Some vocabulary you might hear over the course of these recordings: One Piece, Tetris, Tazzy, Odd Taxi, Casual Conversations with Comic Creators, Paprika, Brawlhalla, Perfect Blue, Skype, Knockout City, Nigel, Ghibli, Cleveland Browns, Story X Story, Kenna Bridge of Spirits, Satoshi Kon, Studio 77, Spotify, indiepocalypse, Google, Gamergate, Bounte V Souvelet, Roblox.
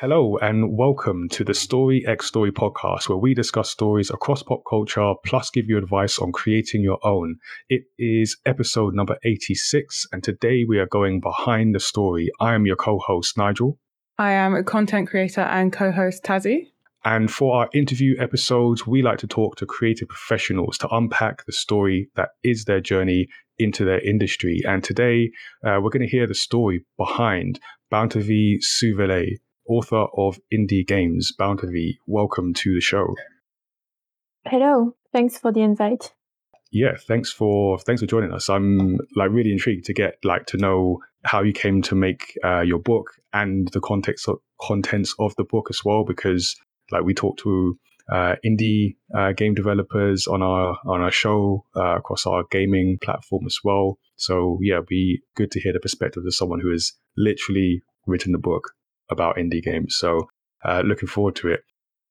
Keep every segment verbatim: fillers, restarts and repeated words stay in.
Hello and welcome to the Story X Story podcast, where we discuss stories across pop culture, plus give you advice on creating your own. It is episode number eighty-six, and today we are going behind the story. I am your co-host, Nigel. I am a content creator and co-host, Tazzy. And for our interview episodes, we like to talk to creative professionals to unpack the story that is their journey into their industry. And today uh, we're going to hear the story behind Bounte V Souvelet, author of indie games. Bounte V, welcome to the show. Hello, thanks for the invite. Yeah, thanks for thanks for joining us. I'm like really intrigued to get like to know how you came to make uh, your book and the context of, contents of the book as well, because like we talked to uh, indie uh, game developers on our on our show uh, across our gaming platform as well. So yeah, it'd be good to hear the perspective of someone who has literally written the book about indie games. So uh, looking forward to it.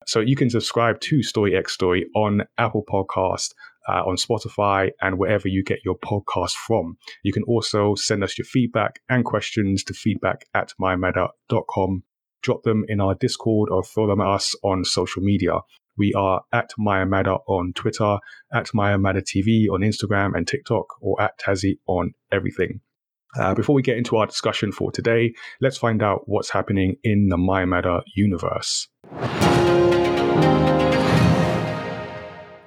So you can subscribe to Story X Story on Apple Podcast, uh, on Spotify, and wherever you get your podcast from. You can also send us your feedback and questions to feedback at my mada dot com. Drop them in our Discord or throw them at us on social media. We are at mymada on Twitter, at mymadatv on Instagram and TikTok, or at Tazzy on everything. Uh, before we get into our discussion for today, let's find out what's happening in the My Matter universe.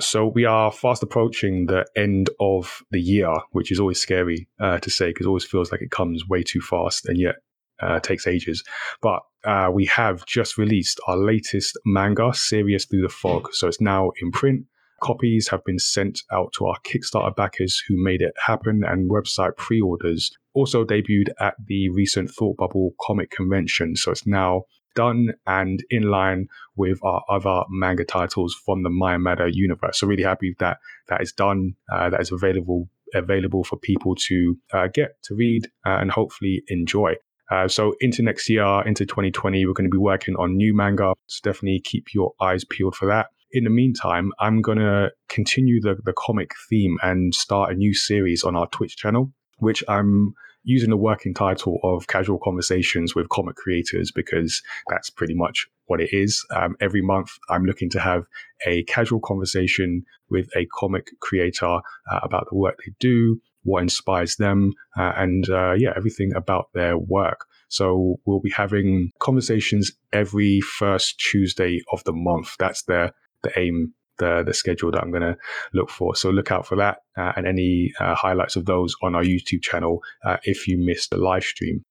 So we are fast approaching the end of the year, which is always scary uh, to say, because it always feels like it comes way too fast and yet uh, takes ages. But uh, we have just released our latest manga, Sirius Through the Fog. So it's now in print. Copies have been sent out to our Kickstarter backers who made it happen, and website pre-orders also debuted at the recent Thought Bubble Comic Convention. So it's now done and in line with our other manga titles from the My Matter universe. So really happy that that is done, uh, that is available available for people to uh, get to read uh, and hopefully enjoy. Uh, so into next year, into twenty twenty, we're going to be working on new manga. So definitely keep your eyes peeled for that. In the meantime, I'm going to continue the, the comic theme and start a new series on our Twitch channel, which I'm using the working title of Casual Conversations with Comic Creators, because that's pretty much what it is. Um, every month, I'm looking to have a casual conversation with a comic creator uh, about the work they do, what inspires them, uh, and uh, yeah, everything about their work. So we'll be having conversations every first Tuesday of the month. That's their the aim, the the schedule that I'm going to look for. So look out for that uh, and any uh, highlights of those on our YouTube channel uh, if you missed the live stream.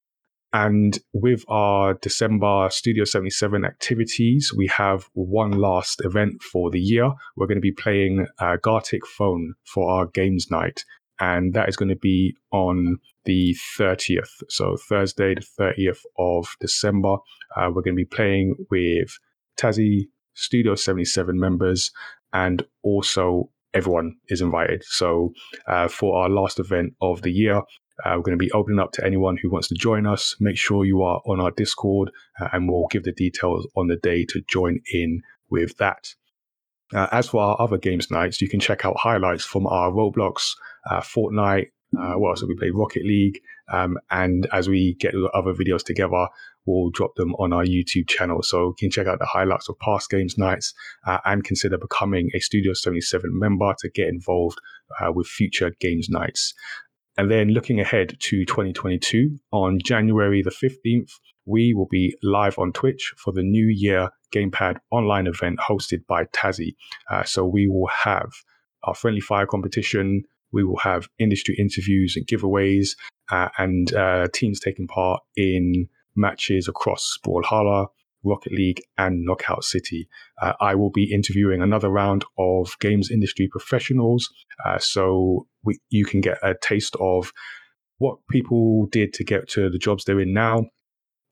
And with our December Studio seventy-seven activities, we have one last event for the year. We're going to be playing uh, Gartic Phone for our games night, and that is going to be on the thirtieth. So Thursday, the thirtieth of December, uh, we're going to be playing with Tazzy, Studio seventy-seven members, and also everyone is invited. So uh, for our last event of the year, uh, we're going to be opening up to anyone who wants to join us. Make sure you are on our Discord, uh, and we'll give the details on the day to join in with that. Uh, as for our other games nights, you can check out highlights from our Roblox, uh, Fortnite, uh, what else have we played? Rocket League. Um, and as we get other videos together, we'll drop them on our YouTube channel. So you can check out the highlights of past games nights uh, and consider becoming a Studio seventy-seven member to get involved uh, with future games nights. And then looking ahead to twenty twenty-two, on January the fifteenth, we will be live on Twitch for the New Year Gamepad online event hosted by Tazzy. Uh, so we will have our Friendly Fire competition, we will have industry interviews and giveaways, uh, and uh, teams taking part in matches across Brawlhalla, Rocket League, and Knockout City. Uh, I will be interviewing another round of games industry professionals, uh, so we, you can get a taste of what people did to get to the jobs they're in now,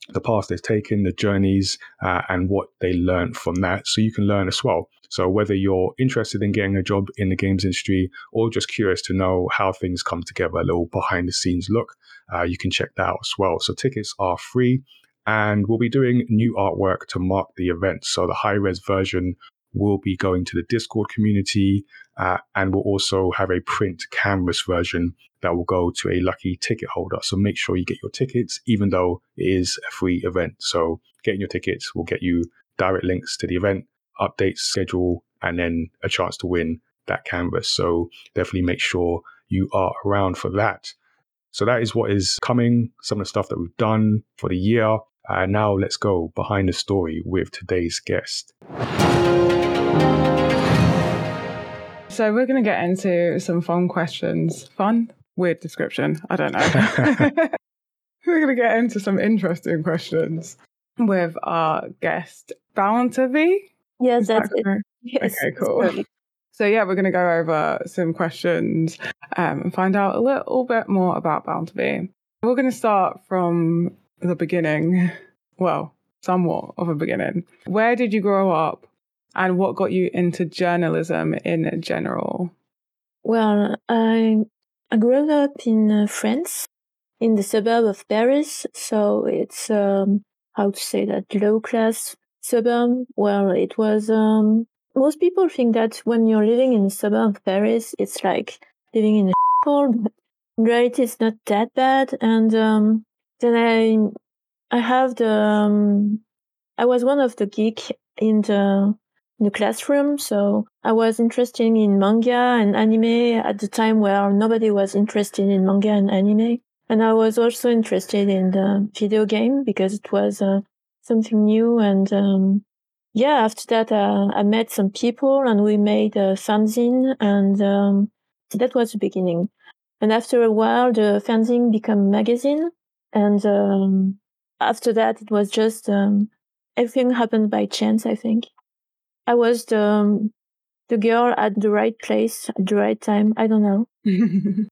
the paths they've taken, the journeys, uh, and what they learned from that, so you can learn as well. So whether you're interested in getting a job in the games industry or just curious to know how things come together, a little behind the scenes look, uh, you can check that out as well. So tickets are free, and we'll be doing new artwork to mark the event. So the high-res version we'll be going to the Discord community, uh, and we'll also have a print canvas version that will go to a lucky ticket holder. So make sure you get your tickets, even though it is a free event. So getting your tickets will get you direct links to the event, updates, schedule, and then a chance to win that canvas. So definitely make sure you are around for that. So that is what is coming, some of the stuff that we've done for the year. Uh, now let's go behind the story with today's guest. So we're going to get into some fun questions. Fun? Weird description. I don't know. We're going to get into some interesting questions with our guest, Bounte V. Yes, is that's that it. Yes. Okay, cool. So yeah, we're going to go over some questions um, and find out a little bit more about Bounte V. We're going to start from the beginning. Well, somewhat of a beginning. Where did you grow up and what got you into journalism in general? Well, I, I grew up in uh, France, in the suburb of Paris. So it's, um, how to say that, low-class suburb. Well, it was... Um, most people think that when you're living in the suburb of Paris, it's like living in a shithole, but in reality, it's not that bad. And um, then I, I have the, um, I was one of the geek in the in the classroom, so I was interested in manga and anime at the time where nobody was interested in manga and anime, and I was also interested in the video game because it was uh, something new and. Um, Yeah, after that, uh, I met some people and we made a fanzine, and um, that was the beginning. And after a while, the fanzine became a magazine. And um, after that, it was just um, everything happened by chance, I think. I was the, um, the girl at the right place at the right time. I don't know.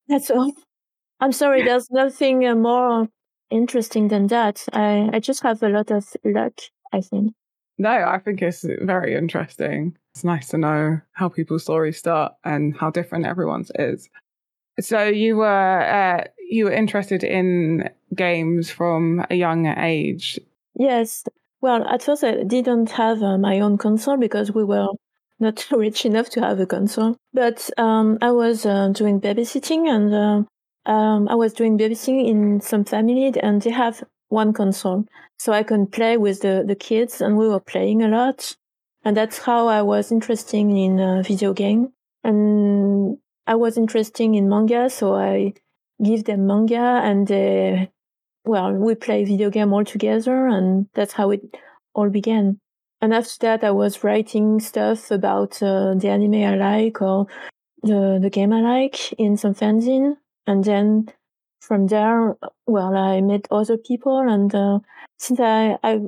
That's all. I'm sorry, there's nothing uh, more interesting than that. I, I just have a lot of luck, I think. No, I think it's very interesting. It's nice to know how people's stories start and how different everyone's is. So you were uh, you were interested in games from a young age. Yes. Well, at first I didn't have uh, my own console because we were not rich enough to have a console. But um, I was uh, doing babysitting, and uh, um, I was doing babysitting in some family, and they have one console. So I can play with the, the kids, and we were playing a lot. And that's how I was interested in uh, video game. And I was interested in manga, so I give them manga, and they, well, we play video game all together, and that's how it all began. And after that, I was writing stuff about uh, the anime I like or the, the game I like in some fanzine. And then from there, well, I met other people, and uh, since I, I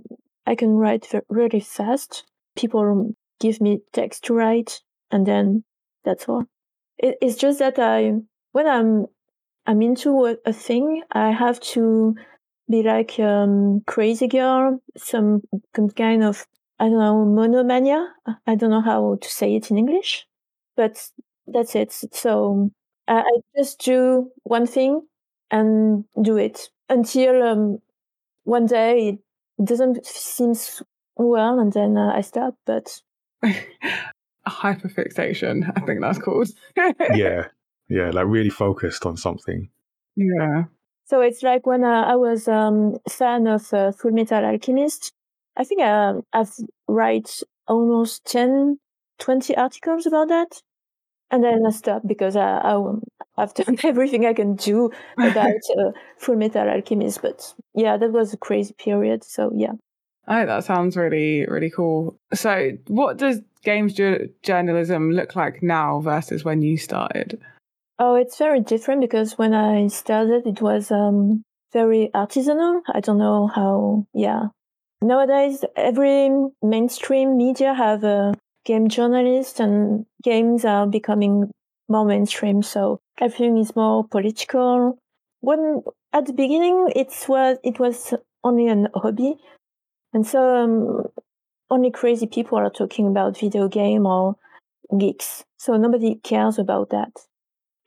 I can write really fast, people give me text to write, and then that's all. It, it's just that I when I'm I'm into a, a thing, I have to be like um, crazy girl, some kind of I don't know monomania. I don't know how to say it in English, but that's it. So I, I just do one thing and do it until um, one day it doesn't seem well, and then uh, I stop. But hyperfixation, I think that's called. yeah, yeah, like really focused on something. Yeah. So it's like when uh, I was a um, fan of uh, Full Metal Alchemist. I think uh, I've write almost ten, twenty articles about that. And then I stopped because I, I, I've done everything I can do about uh, Full Metal Alchemist. But yeah, that was a crazy period. So yeah. Oh, that sounds really, really cool. So what does games ju- journalism look like now versus when you started? Oh, it's very different because when I started, it was um, very artisanal. I don't know how, yeah. Nowadays, every mainstream media have a game journalists, and games are becoming more mainstream, so everything is more political. When at the beginning it was it was only a hobby, and so um, only crazy people are talking about video game or geeks, so nobody cares about that.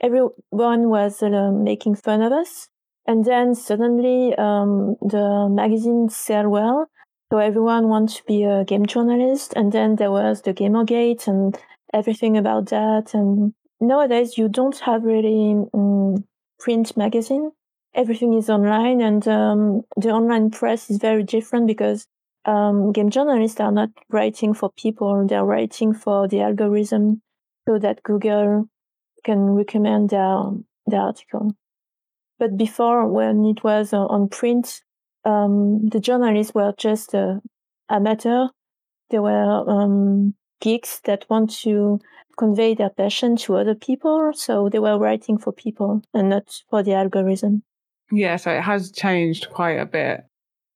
Everyone was uh, making fun of us, and then suddenly um, the magazine sell well, So everyone wants to be a game journalist, and then there was the Gamergate and everything about that. And nowadays, you don't have really um, print magazine. Everything is online, and um, the online press is very different because um, game journalists are not writing for people. They're writing for the algorithm so that Google can recommend their, their article. But before, when it was uh, on print, um, the journalists were just uh, amateur. They were um, geeks that want to convey their passion to other people. So they were writing for people and not for the algorithm. Yeah, so it has changed quite a bit.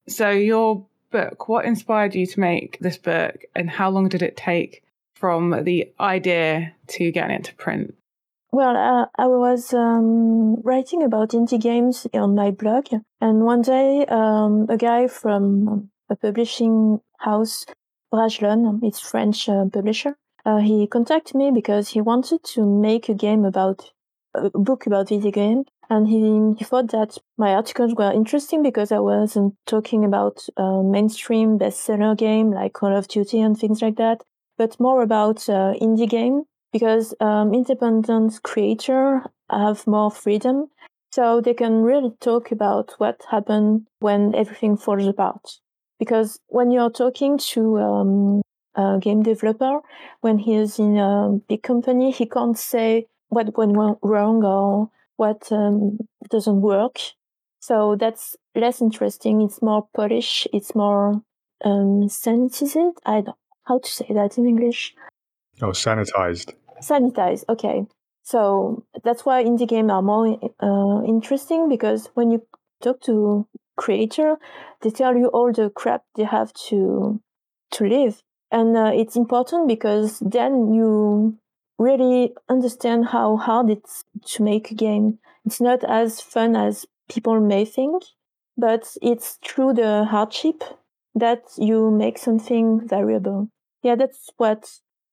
So your book, what inspired you to make this book, and how long did it take from the idea to getting it to print? Well, uh, I was um, writing about indie games on my blog. And one day, um, a guy from a publishing house, Bragelonne, it's French uh, publisher, uh, he contacted me because he wanted to make a game about, a book about video games. And he, he thought that my articles were interesting because I wasn't talking about uh, mainstream bestseller game like Call of Duty and things like that, but more about uh, indie game, because um, independent creators have more freedom, so they can really talk about what happened when everything falls apart. Because when you're talking to um, a game developer, when he is in a big company, he can't say what went wrong or what um, doesn't work. So that's less interesting. It's more polished. It's more um, sanitized. I don't know how to say that in English. Oh, sanitized. Sanitized, okay. So that's why indie games are more uh, interesting, because when you talk to creator, they tell you all the crap they have to to live. And uh, it's important because then you really understand how hard it's to make a game. It's not as fun as people may think, but it's through the hardship that you make something variable. Yeah, that's what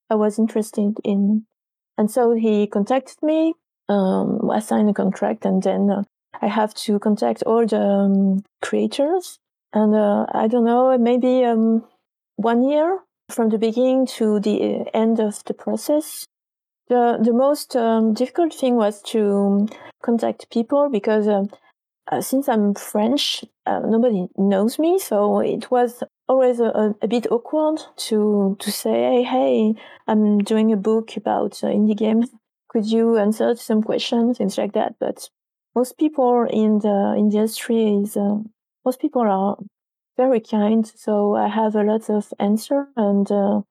I was interested in. And so he contacted me, um, I signed a contract, and then uh, I have to contact all the um, creators. And uh, I don't know, maybe um, one year from the beginning to the end of the process. The, the most um, difficult thing was to contact people because uh, uh, since I'm French, uh, nobody knows me. So it was always a, a bit awkward to, to say, hey, hey, I'm doing a book about uh, indie games. Could you answer some questions, things like that? But most people in the industry is, uh, most people are very kind. So I have a lot of answer, and uh,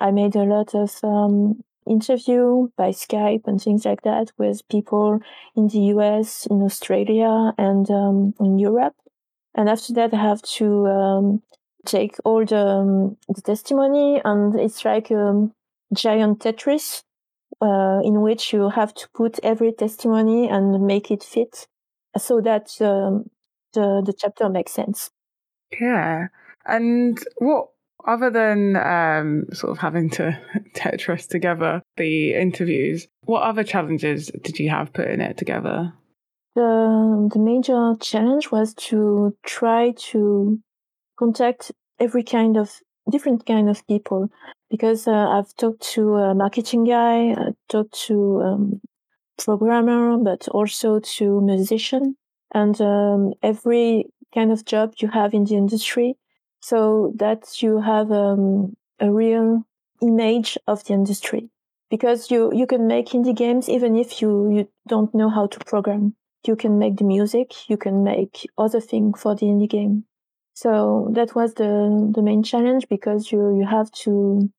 I made a lot of um, interview by Skype and things like that with people in the U S, in Australia, and um, in Europe. And after that, I have to um, take all the, um, the testimony, and it's like a giant Tetris uh, in which you have to put every testimony and make it fit so that um, the, the chapter makes sense. Yeah. And what Other than um, sort of having to Tetris together the interviews, what other challenges did you have putting it together? The, the major challenge was to try to contact every kind of different kind of people, because uh, I've talked to a marketing guy, I talked to um, programmer, but also to musician, and um, every kind of job you have in the industry. So that you have um, a real image of the industry, because you, you can make indie games even if you, you don't know how to program. You can make the music, you can make other things for the indie game. So that was the, the main challenge, because you, you have to,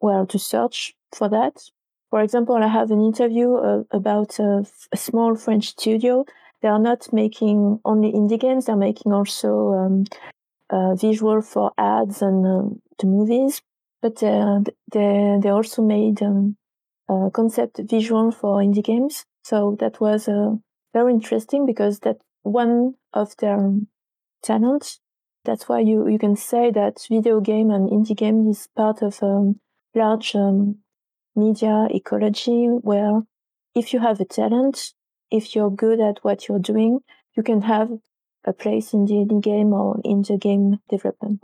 well, to search for that. For example, I have an interview uh, about a, a small French studio. They are not making only indie games, they're making also Um, Uh, visual for ads and uh, the movies, but uh, they they also made um, a concept visual for indie games. So that was uh, very interesting, because that one of their talents. That's why you, you can say that video game and indie game is part of a um, large um, media ecology, where if you have a talent, if you're good at what you're doing, you can have a place in the indie game or in the game development.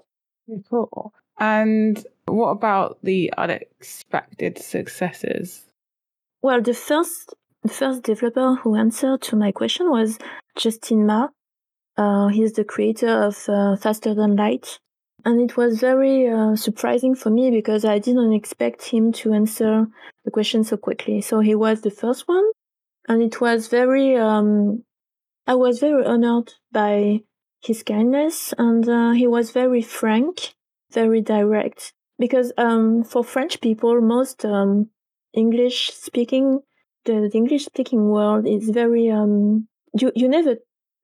Cool. And what about the unexpected successes? Well, the first the first developer who answered to my question was Justin Ma. Uh, he's the creator of uh, Faster Than Light. And it was very uh, surprising for me because I didn't expect him to answer the question so quickly. So he was the first one. And it was very, um, I was very honored by his kindness. And uh, he was very frank, very direct. Because um, for French people, most um, English speaking, the, the English speaking world is very, um, you, you never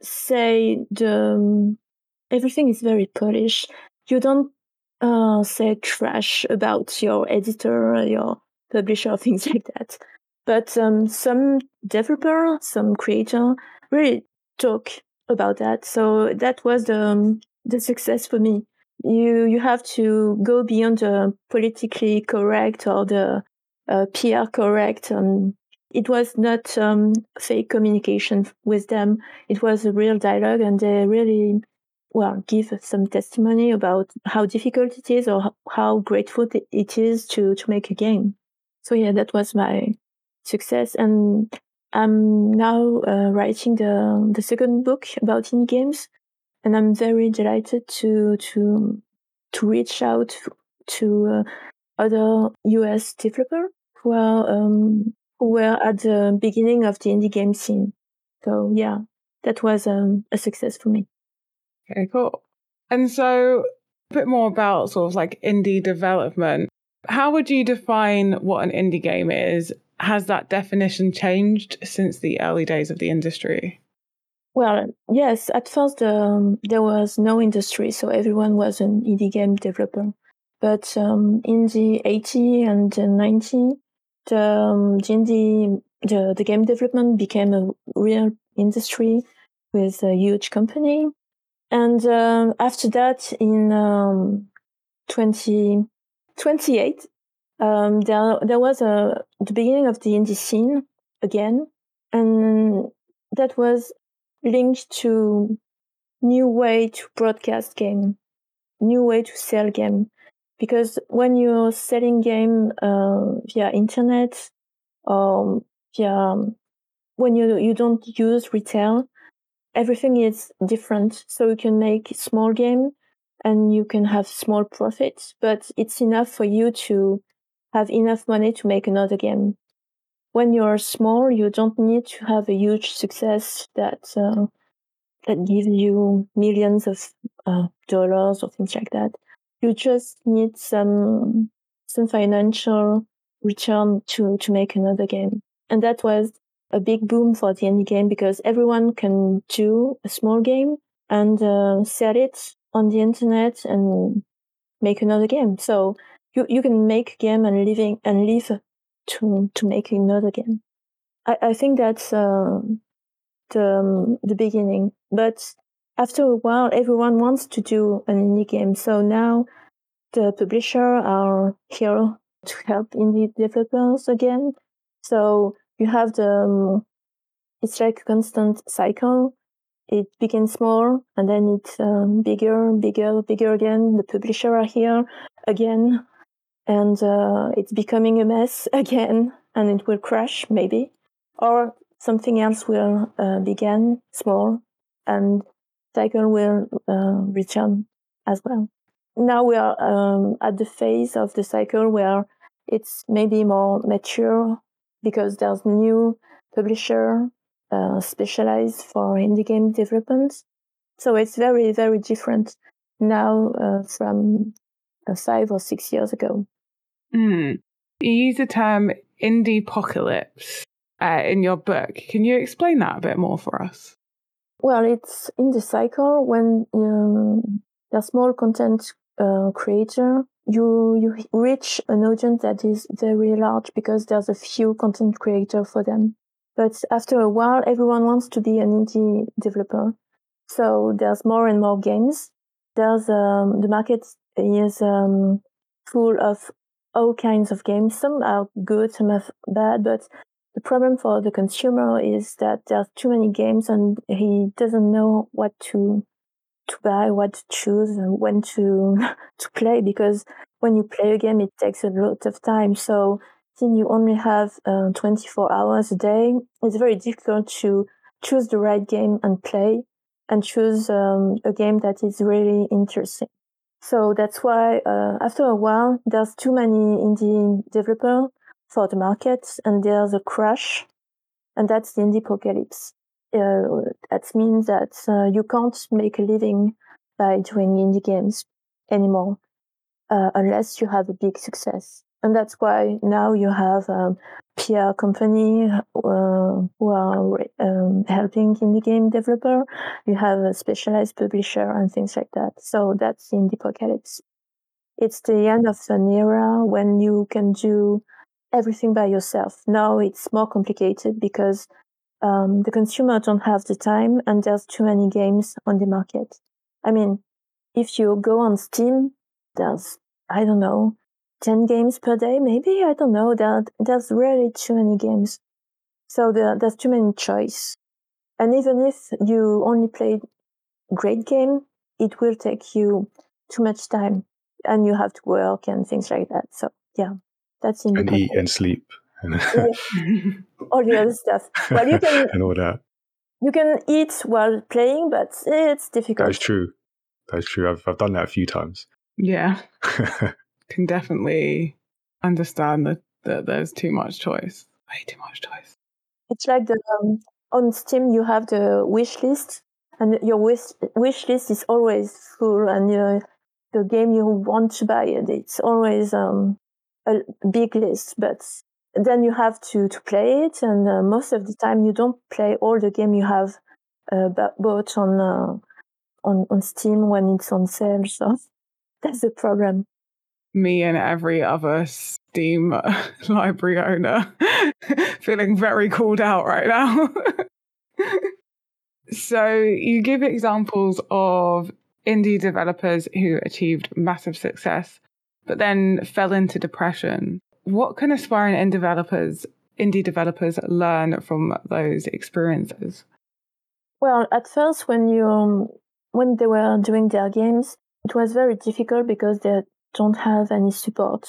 say the, um, everything is very Polish. You don't uh, say trash about your editor, your publisher, things like that. But um, some developer, some creator really talk about that. So that was the um, the success for me. You you have to go beyond the politically correct or the uh, P R correct. Um, it was not um, fake communication with them. It was a real dialogue, and they really... well, give some testimony about how difficult it is or how grateful it is to, to make a game. So yeah, that was my success. And I'm now uh, writing the the second book about indie games. And I'm very delighted to to to reach out to uh, other U S developers who are um, who were at the beginning of the indie game scene. So yeah, that was um, a success for me. Okay, cool. And so a bit more about sort of like indie development. How would you define what an indie game is? Has that definition changed since the early days of the industry? Well, yes. At first, um, there was no industry, so everyone was an indie game developer. But um, in the eighties and the nineties, the, um, the indie the, the game development became a real industry with a huge company. And um, after that, in um, twenty twenty-eight, um, there there was a the beginning of the indie scene again, and that was linked to new way to broadcast game, new way to sell game, because when you're selling game uh, via internet or via when you you don't use retail. Everything is different, so you can make small game and you can have small profits, but it's enough for you to have enough money to make another game. When you're small, you don't need to have a huge success that uh, that gives you millions of uh, dollars or things like that. You just need some some financial return to, to make another game. And that was a big boom for the indie game because everyone can do a small game and uh, sell it on the internet and make another game. So you, you can make a game and living and live to to make another game. I, I think that's uh, the um, the beginning. But after a while, everyone wants to do an indie game. So now the publishers are here to help indie developers again. So you have the, um, it's like a constant cycle. It begins small and then it's um, bigger, bigger, bigger again. The publishers are here again and uh, it's becoming a mess again and it will crash maybe. Or something else will uh, begin small and cycle will uh, return as well. Now we are um, at the phase of the cycle where it's maybe more mature because there's new publisher uh, specialized for indie game development. So it's very, very different now uh, from uh, five or six years ago. Mm. You use the term indiepocalypse uh, in your book. Can you explain that a bit more for us? Well, it's in the cycle when um, you're a small content uh, creator. You you reach an audience that is very large because there's a few content creators for them. But after a while, everyone wants to be an indie developer. So there's more and more games. There's um, the market is um, full of all kinds of games. Some are good, some are bad. But the problem for the consumer is that there's too many games and he doesn't know what to to buy, what to choose, when to to play, because when you play a game, it takes a lot of time. So since you only have uh, twenty-four hours a day, it's very difficult to choose the right game and play, and choose um, a game that is really interesting. So that's why uh, after a while, there's too many indie developers for the market, and there's a crash, and that's the indie apocalypse. Uh, that means that uh, you can't make a living by doing indie games anymore uh, unless you have a big success. And that's why now you have um, P R company uh, who are um, helping indie game developer. You have a specialized publisher and things like that. So that's indie apocalypse. It's the end of an era when you can do everything by yourself. Now it's more complicated because Um, the consumer don't have the time, and there's too many games on the market. I mean, if you go on Steam, there's, I don't know, ten games per day, maybe? I don't know. There, there's really too many games. So there, there's too many choice. And even if you only play great game, it will take you too much time, and you have to work and things like that. So, yeah, that's in the And eat and sleep. All the other stuff. Well, you can and all that. You can eat while playing, but it's difficult. That's true. That's true. I've I've done that a few times. Yeah, can definitely understand that, that there's too much choice. Way too much choice. It's like the um, on Steam you have the wish list, and your wish wish list is always full, and uh, the game you want to buy it, it's always um, a big list, but then you have to, to play it, and uh, most of the time you don't play all the game you have uh, bought on, uh, on on Steam when it's on sale. So that's the problem. Me and every other Steam library owner feeling very called out right now. So you give examples of indie developers who achieved massive success, but then fell into depression. What can aspiring indie developers, indie developers learn from those experiences? Well, at first, when you when they were doing their games, it was very difficult because they don't have any support.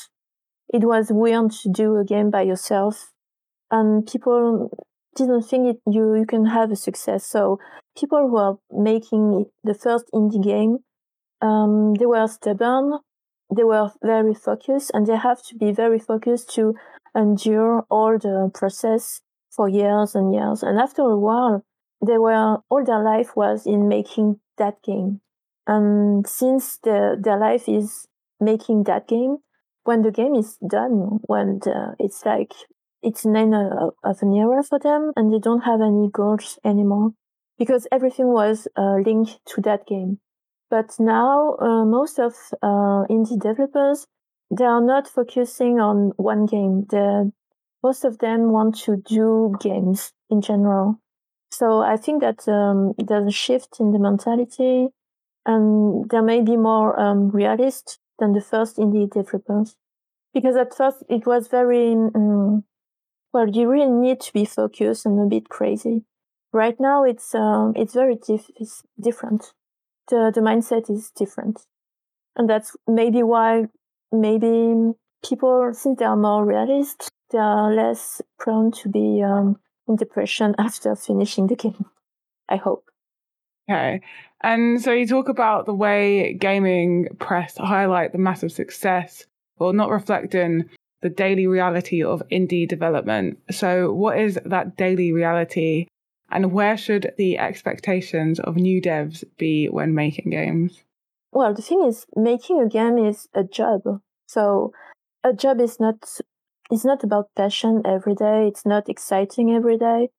It was weird to do a game by yourself, and people didn't think it, you, you can have a success. So people who are making the first indie game, um, they were stubborn. They were very focused, and they have to be very focused to endure all the process for years and years. And after a while, they were all their life was in making that game. And since the, their life is making that game, when the game is done, when the, it's like it's an end of an era for them, and they don't have any goals anymore because everything was uh, linked to that game. But now, uh, most of uh, indie developers, they are not focusing on one game. They're, most of them want to do games in general. So I think that um, there's a shift in the mentality, and they may be more um, realist than the first indie developers. Because at first, it was very, um, well, you really need to be focused and a bit crazy. Right now, it's um, it's very diff- it's different. The, the mindset is different. And that's maybe why maybe people, since they are more realist, they are less prone to be um, in depression after finishing the game, I hope. Okay. And so you talk about the way gaming press highlight the massive success while not reflecting the daily reality of indie development. So what is that daily reality? And where should the expectations of new devs be when making games? Well, the thing is, making a game is a job. So a job is not it's not about passion every day. It's not exciting every day.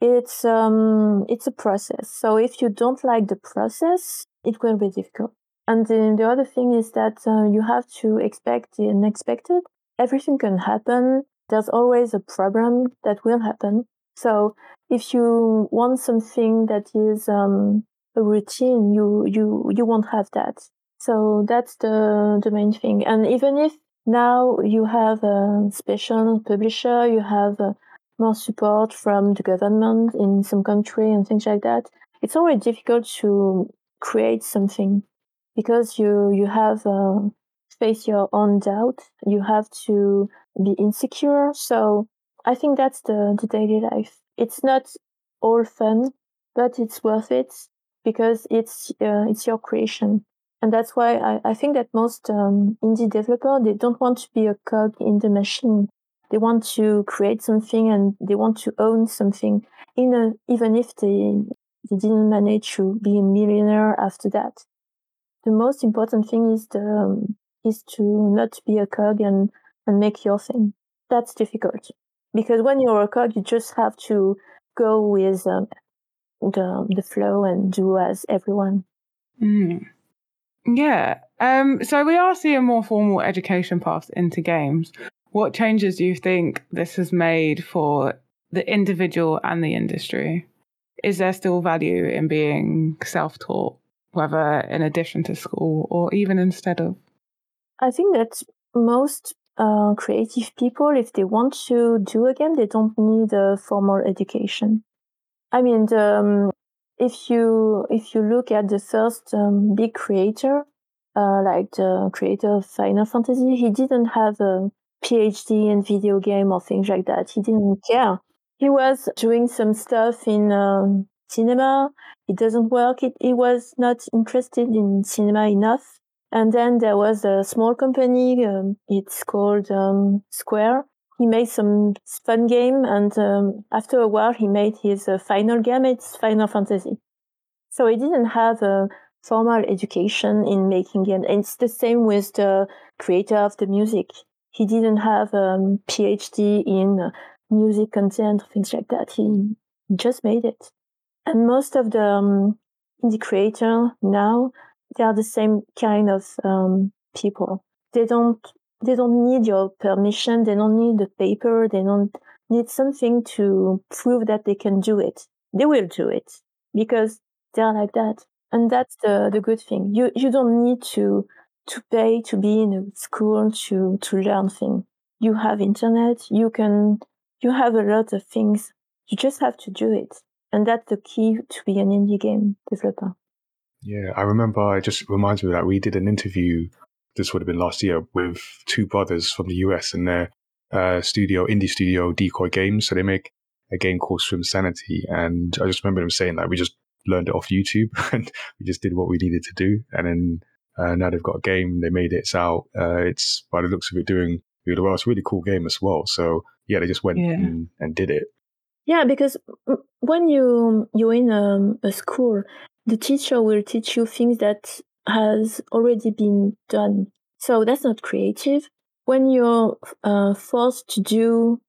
It's um it's a process. So if you don't like the process, it will be difficult. And the, the other thing is that uh, you have to expect the unexpected. Everything can happen. There's always a problem that will happen. So if you want something that is um, a routine, you, you you won't have that. So that's the, the main thing. And even if now you have a special publisher, you have uh, more support from the government in some country and things like that, it's always difficult to create something, because you you have um, face your own doubt. You have to be insecure. So I think that's the, the daily life. It's not all fun, but it's worth it because it's uh, it's your creation. And that's why I, I think that most um, indie developers, they don't want to be a cog in the machine. They want to create something and they want to own something, in a, even if they, they didn't manage to be a millionaire after that. The most important thing is the, um, is to not be a cog and, and make your thing. That's difficult. Because when you're a cog, you just have to go with um, the, the flow and do as everyone. Mm. Yeah. Um, so we are seeing more formal education paths into games. What changes do you think this has made for the individual and the industry? Is there still value in being self-taught, whether in addition to school or even instead of? I think that most uh, creative people, if they want to do a game, they don't need a formal education. I mean, the, um, if you if you look at the first um, big creator, uh, like the creator of Final Fantasy, he didn't have a PhD in video game or things like that. He didn't care. He was doing some stuff in um, cinema. It doesn't work. It, he was not interested in cinema enough. And then there was a small company. Um, it's called um, Square. He made some fun game, and um, after a while, he made his uh, final game. It's Final Fantasy. So he didn't have a formal education in making games. And it's the same with the creator of the music. He didn't have a um, PhD in music content, things like that. He just made it. And most of the um, indie creators now, they are the same kind of um, people. They don't they don't need your permission. They don't need the paper. They don't need something to prove that they can do it. They will do it because they are like that. And that's the, the good thing. You you don't need to to pay to be in a school to, to learn things. You have internet, you can, you have a lot of things. You just have to do it. And that's the key to be an indie game developer. Yeah, I remember, it just reminds me that we did an interview, this would have been last year, with two brothers from the U S and their uh, studio, indie studio, Decoy Games. So they make a game called Swim Sanity. And I just remember them saying that we just learned it off YouTube and we just did what we needed to do. And then Uh, now they've got a game, they made it, it's out. Uh, it's, by the looks of it, doing really well. It's a really cool game as well. So, yeah, they just went yeah. and, and did it. Yeah, because when you, you're in um, a school, the teacher will teach you things that has already been done. So that's not creative. When you're uh, forced to do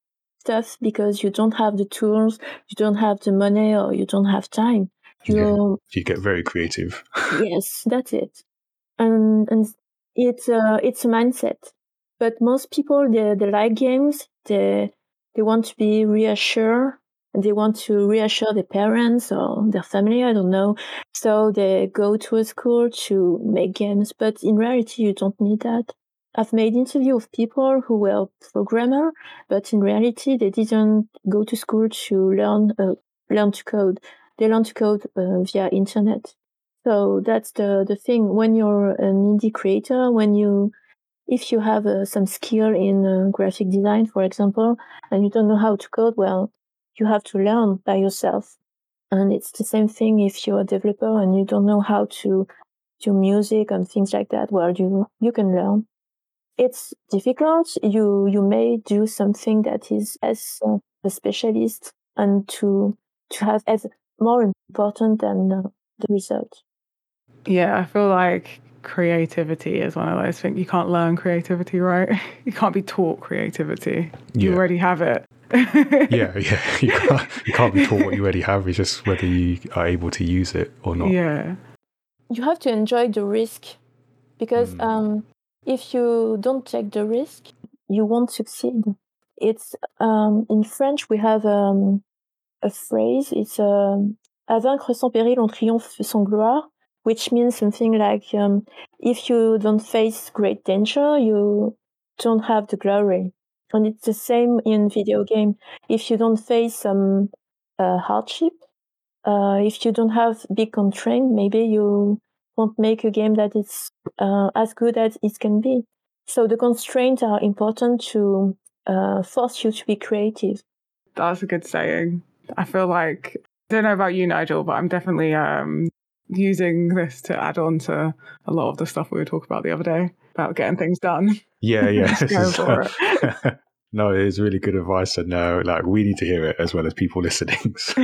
stuff because you don't have the tools, you don't have the money, or you don't have time, yeah. you get very creative. Yes, that's it. And, and it's uh, it's a mindset, but most people they, they like games. They they want to be reassured. They want to reassure their parents or their family. I don't know. So they go to a school to make games. But in reality, you don't need that. I've made interviews of people who were programmers, but in reality, they didn't go to school to learn uh, learn to code. They learn to code uh, via internet. So that's the, the thing. When you're an indie creator, when you, if you have uh, some skill in uh, graphic design, for example, and you don't know how to code, well, you have to learn by yourself. And it's the same thing if you're a developer and you don't know how to do music and things like that. Well, you you can learn. It's difficult. You you may do something that is as uh, a specialist and to to have as more important than uh, the result. Yeah, I feel like creativity is one of those things. You can't learn creativity, right? You can't be taught creativity. Yeah. You already have it. yeah, yeah. You can't, you can't be taught what you already have. It's just whether you are able to use it or not. Yeah. You have to enjoy the risk because mm. um, if you don't take the risk, you won't succeed. It's um, in French, we have um, a phrase. It's a... Um, À vaincre sans péril, on triomphe sans gloire, which means something like um, if you don't face great danger, you don't have the glory. And it's the same in video game. If you don't face some um, uh, hardship, uh, if you don't have big constraint, maybe you won't make a game that is uh, as good as it can be. So the constraints are important to uh, force you to be creative. That's a good saying. I feel like, I don't know about you, Nigel, but I'm definitely um, using this to add on to a lot of the stuff we were talking about the other day, about getting things done. Yeah, yeah. Go for it. No, it is really good advice, and no, like we need to hear it as well as people listening. So.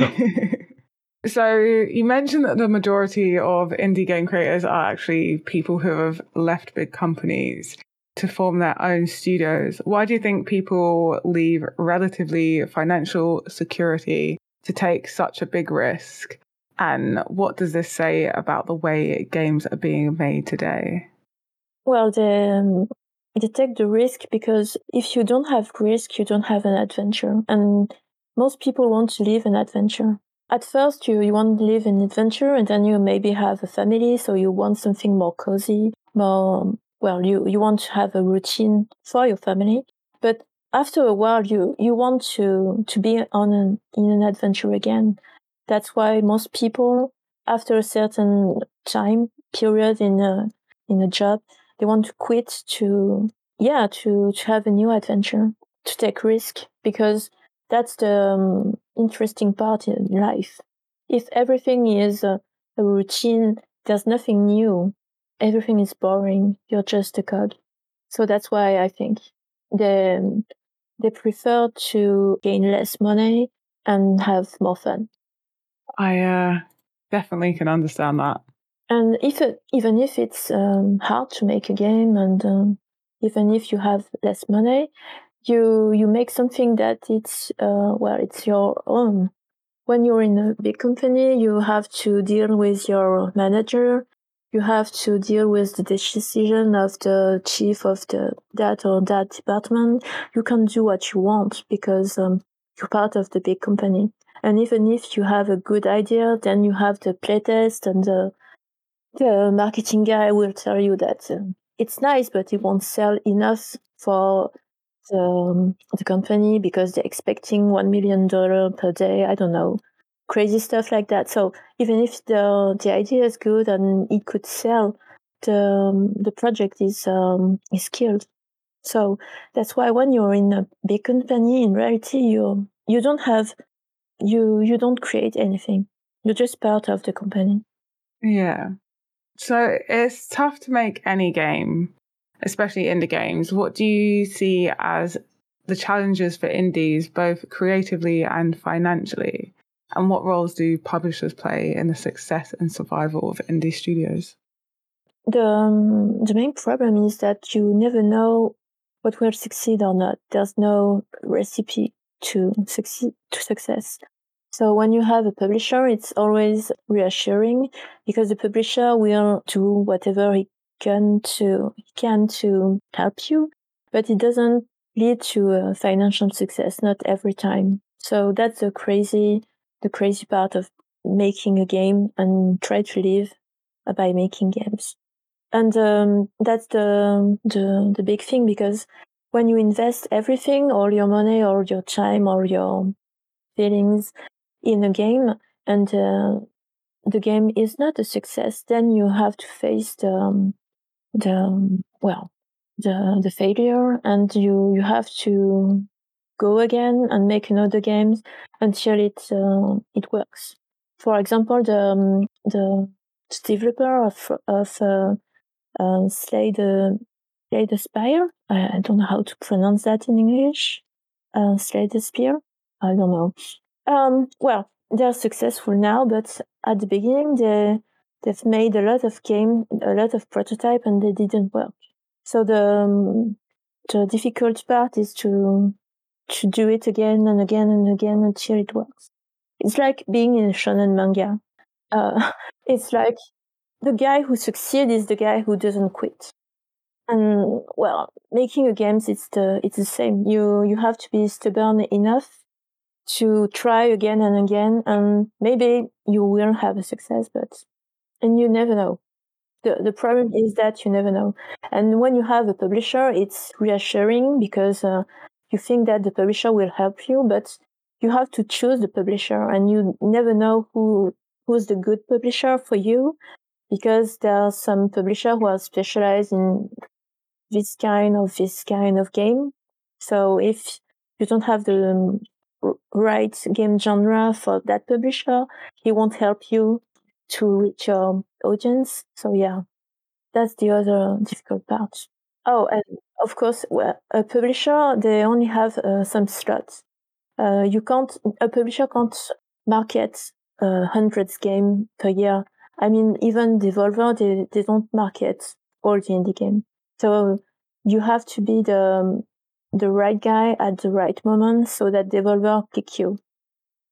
So you mentioned that the majority of indie game creators are actually people who have left big companies to form their own studios. Why do you think people leave relatively financial security to take such a big risk? And what does this say about the way games are being made today? Well, the... Um... They take the risk because if you don't have risk, you don't have an adventure. And most people want to live an adventure. At first, you, you want to live an adventure, and then you maybe have a family, so you want something more cozy, more, well, you, you want to have a routine for your family. But after a while, you, you want to, to be on an, in an adventure again. That's why most people, after a certain time period in a, in a job, they want to quit to, yeah, to, to have a new adventure, to take risk, because that's the um, interesting part in life. If everything is a, a routine, there's nothing new. Everything is boring. You're just a cog. So that's why I think they, they prefer to gain less money and have more fun. I uh, definitely can understand that. And if it, even if it's um, hard to make a game, and um, even if you have less money, you you make something that it's uh, well, it's your own. When you're in a big company, you have to deal with your manager. You have to deal with the decision of the chief of the that or that department. You can do what you want because um, you're part of the big company. And even if you have a good idea, then you have the playtest and the The marketing guy will tell you that uh, it's nice, but it won't sell enough for the, um, the company because they're expecting one million dollars per day. I don't know, crazy stuff like that. So even if the the idea is good and it could sell, the um, the project is um, is killed. So that's why when you're in a big company, in reality, you you don't have you you don't create anything. You're just part of the company. Yeah. So it's tough to make any game, especially indie games. What do you see as the challenges for indies, both creatively and financially? And what roles do publishers play in the success and survival of indie studios? The um, the main problem is that you never know what will succeed or not. There's no recipe to succeed to success. So when you have a publisher, it's always reassuring because the publisher will do whatever he can to he can to help you, but it doesn't lead to a financial success, not every time. So that's the crazy the crazy part of making a game and try to live by making games. And um, that's the, the the big thing, because when you invest everything, all your money, all your time, all your feelings, in a game, and uh, the game is not a success, then you have to face the um, the well the the failure, and you you have to go again and make another game until it uh, it works. For example, the um, the developer of of uh, uh, Slay the Slay the Spire. I, I don't know how to pronounce that in English. Uh, Slay the Spire. I don't know. Um, well, they're successful now, but at the beginning, they, they've made a lot of game, a lot of prototype, and they didn't work. So the, um, the difficult part is to, to do it again and again and again until it works. It's like being in a shonen manga. Uh, it's like the guy who succeeds is the guy who doesn't quit. And well, making a game, it's the, it's the same. You, you have to be stubborn enough to try again and again, and maybe you will have a success, but and you never know. The the problem is that you never know. And when you have a publisher, it's reassuring because uh, you think that the publisher will help you, but you have to choose the publisher, and you never know who who's the good publisher for you, because there are some publishers who are specialized in this kind of this kind of game. So if you don't have the right game genre for that publisher, he won't help you to reach your audience. So yeah, that's the other difficult part. Oh, and of course, a publisher, they only have uh, some slots. Uh, you can't, a publisher can't market uh, hundreds game per year. I mean, even Devolver, they, they don't market all the indie game. So you have to be the the right guy at the right moment so that Devolver pick you.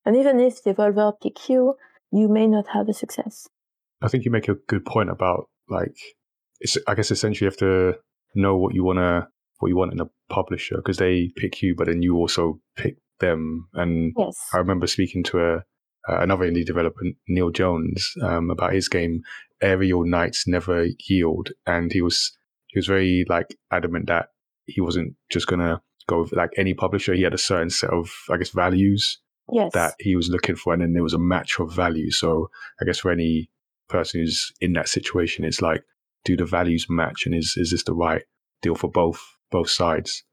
And even if Devolver pick you, you may not have a success. I think you make a good point about, like, it's, I guess essentially you have to know what you want to, what you want in a publisher, because they pick you, but then you also pick them. And yes. I remember speaking to a, uh, another indie developer, Neil Jones, um, about his game, Aerial Knights Never Yield. And he was, he was very, like, adamant that he wasn't just going to go with, like, any publisher. He had a certain set of, I guess, values yes. that he was looking for. And then there was a match of values. So I guess for any person who's in that situation, it's like, do the values match? And is, is this the right deal for both both sides?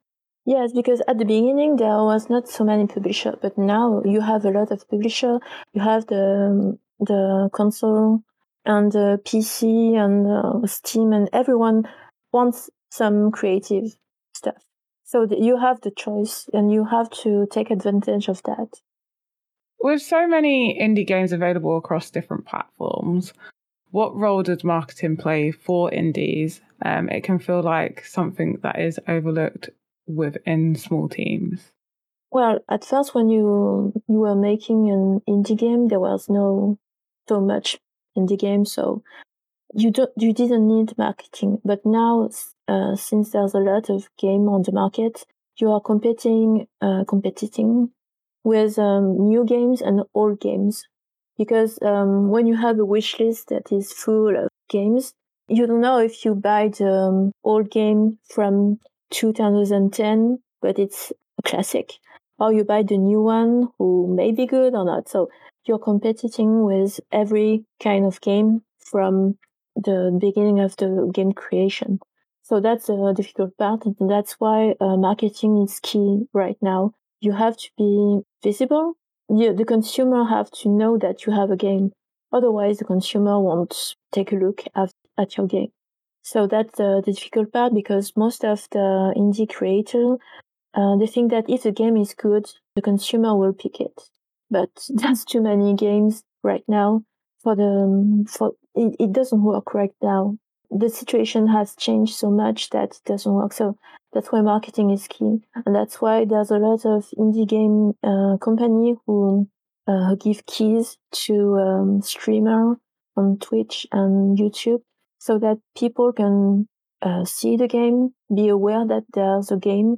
Yes, because at the beginning, there was not so many publishers. But now you have a lot of publishers. You have the the console and the P C and uh, Steam, and everyone wants some creative stuff. So the, you have the choice, and you have to take advantage of that. With so many indie games available across different platforms, what role does marketing play for indies? Um, it can feel like something that is overlooked within small teams. Well, at first, when you you were making an indie game, there was no so much indie game, so you don't you didn't need marketing. But now, uh, since there's a lot of game on the market, you are competing uh, competing with um, new games and old games. Because um, when you have a wish list that is full of games, you don't know if you buy the um, old game from two thousand ten, but it's a classic, or you buy the new one who may be good or not. So you're competing with every kind of game from the beginning of the game creation. So that's a difficult part, and that's why uh, marketing is key right now. You have to be visible. Yeah, the consumer have to know that you have a game. Otherwise, the consumer won't take a look at, at your game. So that's uh, the difficult part, because most of the indie creators, uh, they think that if the game is good, the consumer will pick it. But there's too many games right now. For the for it, it doesn't work right now. The situation has changed so much that it doesn't work. So that's why marketing is key. And that's why there's a lot of indie game uh, company who uh, give keys to um, streamer on Twitch and YouTube so that people can uh, see the game, be aware that there's a game.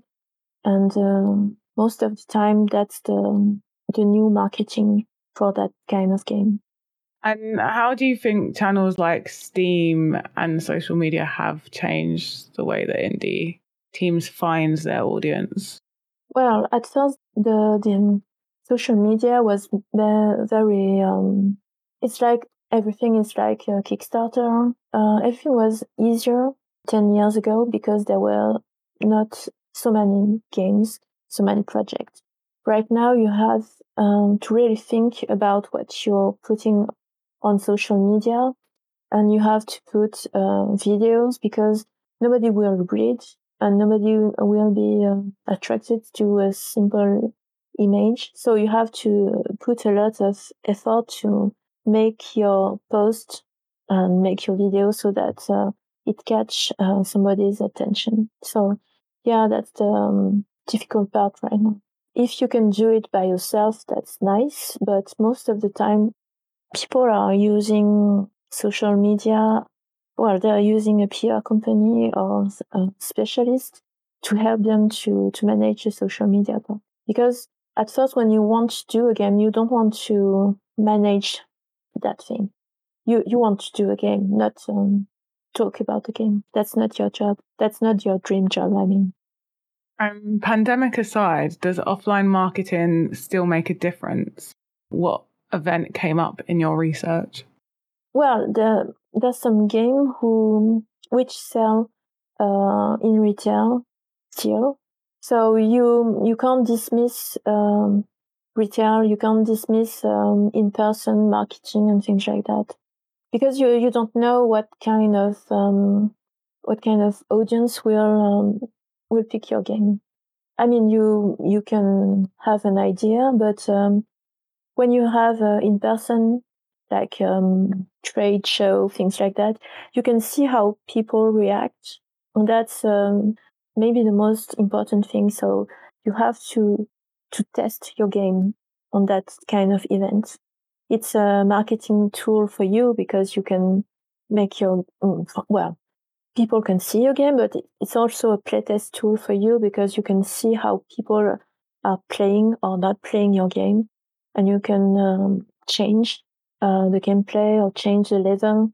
And uh, most of the time, that's the the new marketing for that kind of game. And how do you think channels like Steam and social media have changed the way that indie teams find their audience? Well, at first, the, the social media was very, um, it's like everything is like uh, Kickstarter. Uh, everything was easier ten years ago because there were not so many games, so many projects. Right now, you have um, to really think about what you're putting on social media, and you have to put uh, videos, because nobody will read and nobody will be uh, attracted to a simple image. So you have to put a lot of effort to make your post and make your video so that uh, it catch uh, somebody's attention. So yeah, that's the um, difficult part right now. If you can do it by yourself, that's nice, but most of the time, people are using social media, well, they're using a P R company or a specialist to help them to, to manage the social media part. Because at first, when you want to do a game, you don't want to manage that thing. You you want to do a game, not um, talk about the game. That's not your job. That's not your dream job, I mean. Um, pandemic aside, does offline marketing still make a difference? What event came up in your research? Well, the, there's some game who which sell uh, in retail still. So you you can't dismiss um, retail, you can't dismiss um, in-person marketing and things like that, because you, you don't know what kind of um, what kind of audience will um, will pick your game. I mean, you you can have an idea, but um, when you have uh, in-person like um, trade show, things like that, you can see how people react, and that's um, maybe the most important thing. So you have to to test your game on that kind of event. It's a marketing tool for you because you can make your, well, people can see your game, but it's also a playtest tool for you because you can see how people are playing or not playing your game, and you can um, change uh, the gameplay or change the level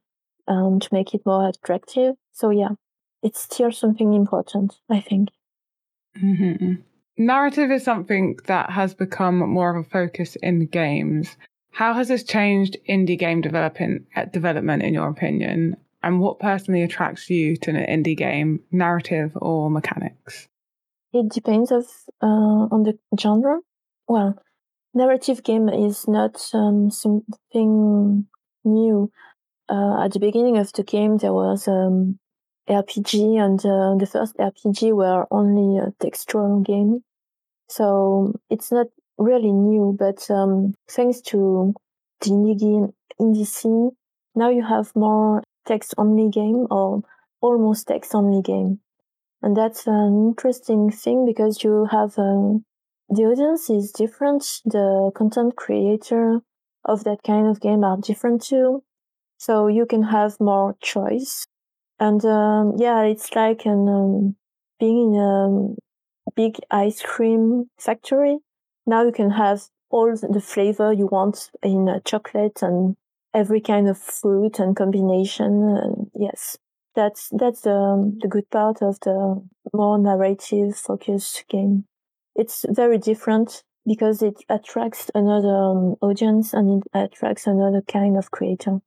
um, to make it more attractive. So yeah, it's still something important, I think. Mm-hmm. Narrative is something that has become more of a focus in games. How has this changed indie game development, development in your opinion? And what personally attracts you to an indie game, narrative or mechanics? It depends of, uh, on the genre. Well, narrative game is not um, something new. Uh, at the beginning of the game, there was um, R P G, and uh, the first R P G were only a textual game. So it's not really new, but um, thanks to the indie, indie scene, now you have more text-only game or almost text-only game. And that's an interesting thing because you have uh, the audience is different, the content creator of that kind of game are different too. So you can have more choice. And um, yeah, it's like an, um, being in a big ice cream factory. Now you can have all the flavor you want in uh, chocolate and every kind of fruit and combination. And yes, that's that's um, the good part of the more narrative-focused game. It's very different because it attracts another um, audience and it attracts another kind of creator.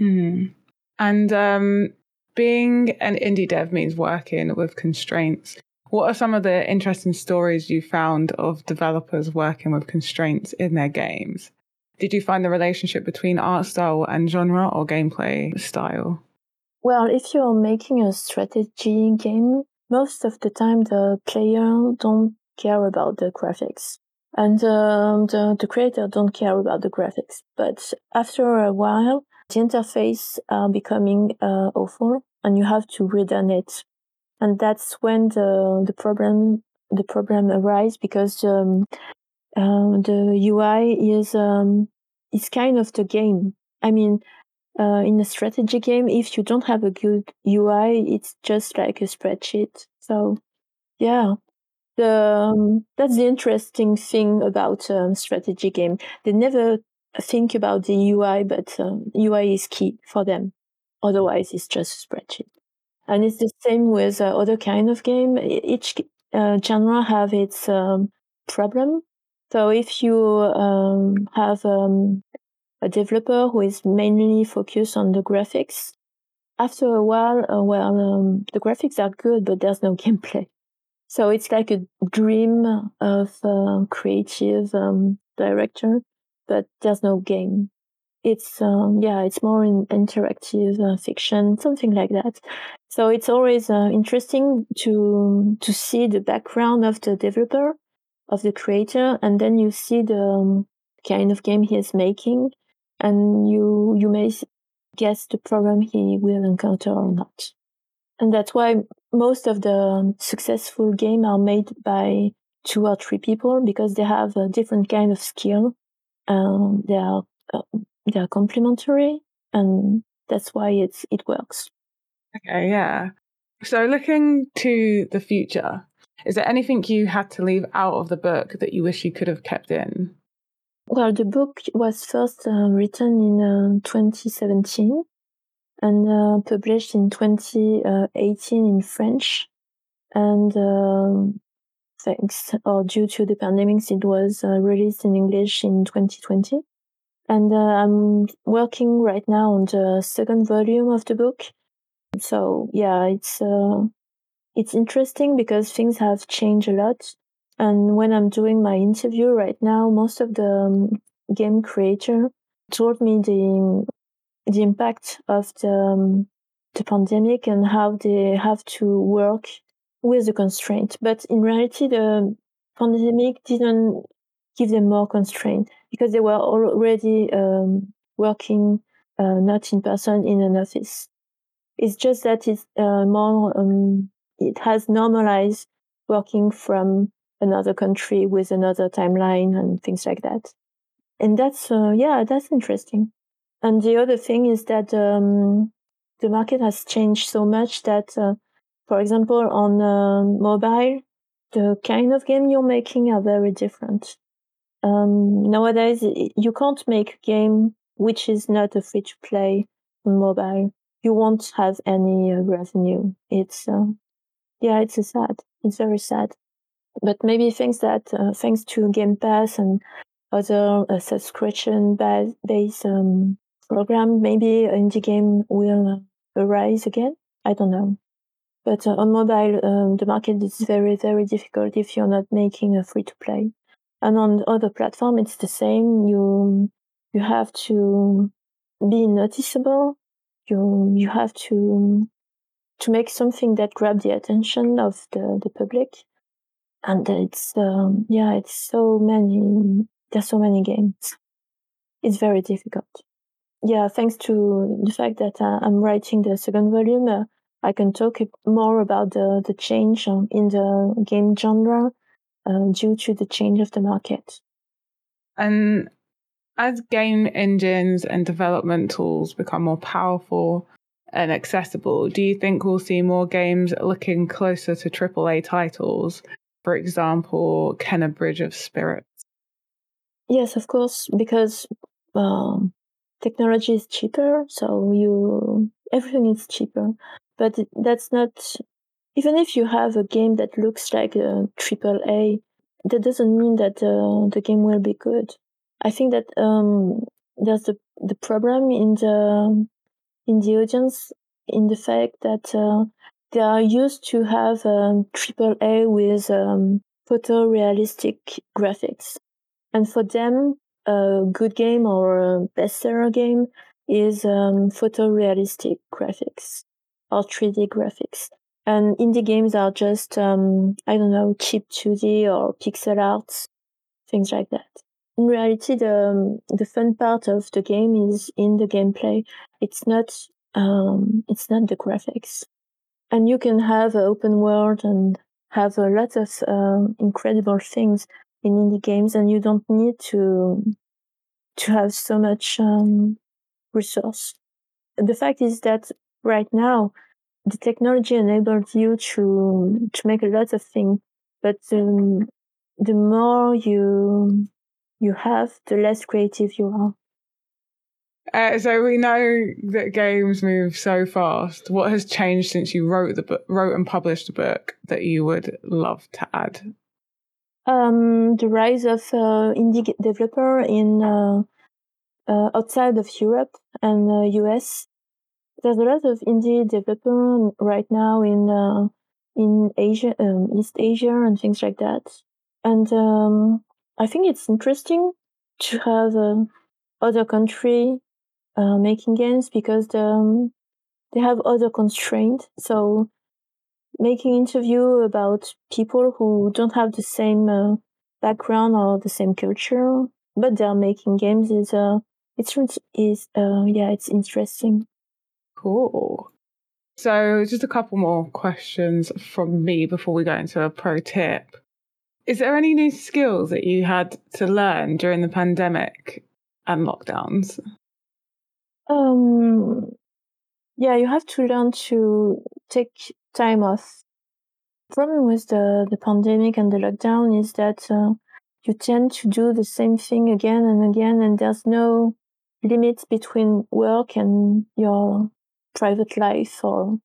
Mm. And um, being an indie dev means working with constraints. What are some of the interesting stories you found of developers working with constraints in their games? Did you find the relationship between art style and genre or gameplay style? Well, if you're making a strategy game, most of the time the player don't care about the graphics. And um, the, the creator don't care about the graphics. But after a while, the interface are becoming uh, awful and you have to redone it. And that's when the the problem the problem arises because um, uh, the U I is um, is kind of the game. I mean, uh, in a strategy game, if you don't have a good U I, it's just like a spreadsheet. So, yeah, the um, that's the interesting thing about um, strategy game. They never think about the U I, but um, U I is key for them. Otherwise, it's just a spreadsheet. And it's the same with uh, other kind of game. Each uh, genre have its um, problem. So if you um, have um, a developer who is mainly focused on the graphics, after a while, uh, well, um, the graphics are good, but there's no gameplay. So it's like a dream of uh, creative um, director, but there's no game. It's, um, yeah, it's more in interactive uh, fiction, something like that. So it's always uh, interesting to to see the background of the developer, of the creator, and then you see the um, kind of game he is making, and you you may guess the problem he will encounter or not. And that's why most of the successful games are made by two or three people because they have a different kind of skill. Um, they are uh, They are complementary, and that's why it's it works. Okay, yeah. So looking to the future, is there anything you had to leave out of the book that you wish you could have kept in? Well, the book was first uh, written in uh, twenty seventeen and uh, published in twenty eighteen in French. And uh, thanks or due to the pandemic, it was uh, released in English in twenty twenty. And uh, I'm working right now on the second volume of the book. So yeah, it's uh, it's interesting because things have changed a lot. And when I'm doing my interview right now, most of the um, game creator told me the the impact of the um, the pandemic and how they have to work with the constraint. But in reality, the pandemic didn't give them more constraint because they were already um, working uh, not in person in an office. It's just that it's uh, more um, it has normalized working from another country with another timeline and things like that. And that's, uh, yeah, that's interesting. And the other thing is that um, the market has changed so much that, uh, for example, on uh, mobile, the kind of game you're making are very different. Um, nowadays, you can't make a game which is not a free-to-play on mobile. You won't have any uh, revenue. It's, uh, yeah, it's a sad. It's very sad. But maybe things that, uh, thanks to Game Pass and other uh, subscription-based um, program, maybe indie game will arise again. I don't know. But uh, on mobile, um, the market is very, very difficult if you're not making a free-to-play. And on other platform, it's the same. You you have to be noticeable. You you have to to make something that grabs the attention of the, the public. And it's um, yeah, it's so many. There's so many games. It's very difficult. Yeah, thanks to the fact that uh, I'm writing the second volume, uh, I can talk more about the, the change in the game genre uh, due to the change of the market. And as game engines and development tools become more powerful and accessible, do you think we'll see more games looking closer to triple A titles? For example, Kenna Bridge of Spirits. Yes, of course, because um, technology is cheaper, so you everything is cheaper. But that's not, even if you have a game that looks like a triple A, that doesn't mean that uh, the game will be good. I think that um, there's the the problem in the in the audience in the fact that uh, they are used to have um, triple A with um, photorealistic graphics. And for them, a good game or a bestseller game is um, photorealistic graphics or three D graphics. And indie games are just, um, I don't know, cheap two D or pixel arts, things like that. In reality, the the fun part of the game is in the gameplay. It's not um, it's not the graphics. And you can have an open world and have a lot of um, incredible things in indie games, and you don't need to to have so much um, resource. The fact is that right now the technology enables you to to make a lot of things, but um, the more you you have, the less creative you are. Uh, so we know that games move so fast. What has changed since you wrote the book, wrote and published the book that you would love to add? Um, the rise of uh, indie developer in uh, uh, outside of Europe and uh, U S. There's a lot of indie developer right now in uh, in Asia, um, East Asia, and things like that. And um, I think it's interesting to have uh, other country uh, making games because the, um, they have other constraints. So making interview about people who don't have the same uh, background or the same culture, but they're making games is uh, it's is uh, yeah, it's interesting. Cool. So just a couple more questions from me before we go into a pro tip. Is there any new skills that you had to learn during the pandemic and lockdowns? Um. Yeah, you have to learn to take time off. The problem with the, the pandemic and the lockdown is that uh, you tend to do the same thing again and again, and there's no limits between work and your private life, or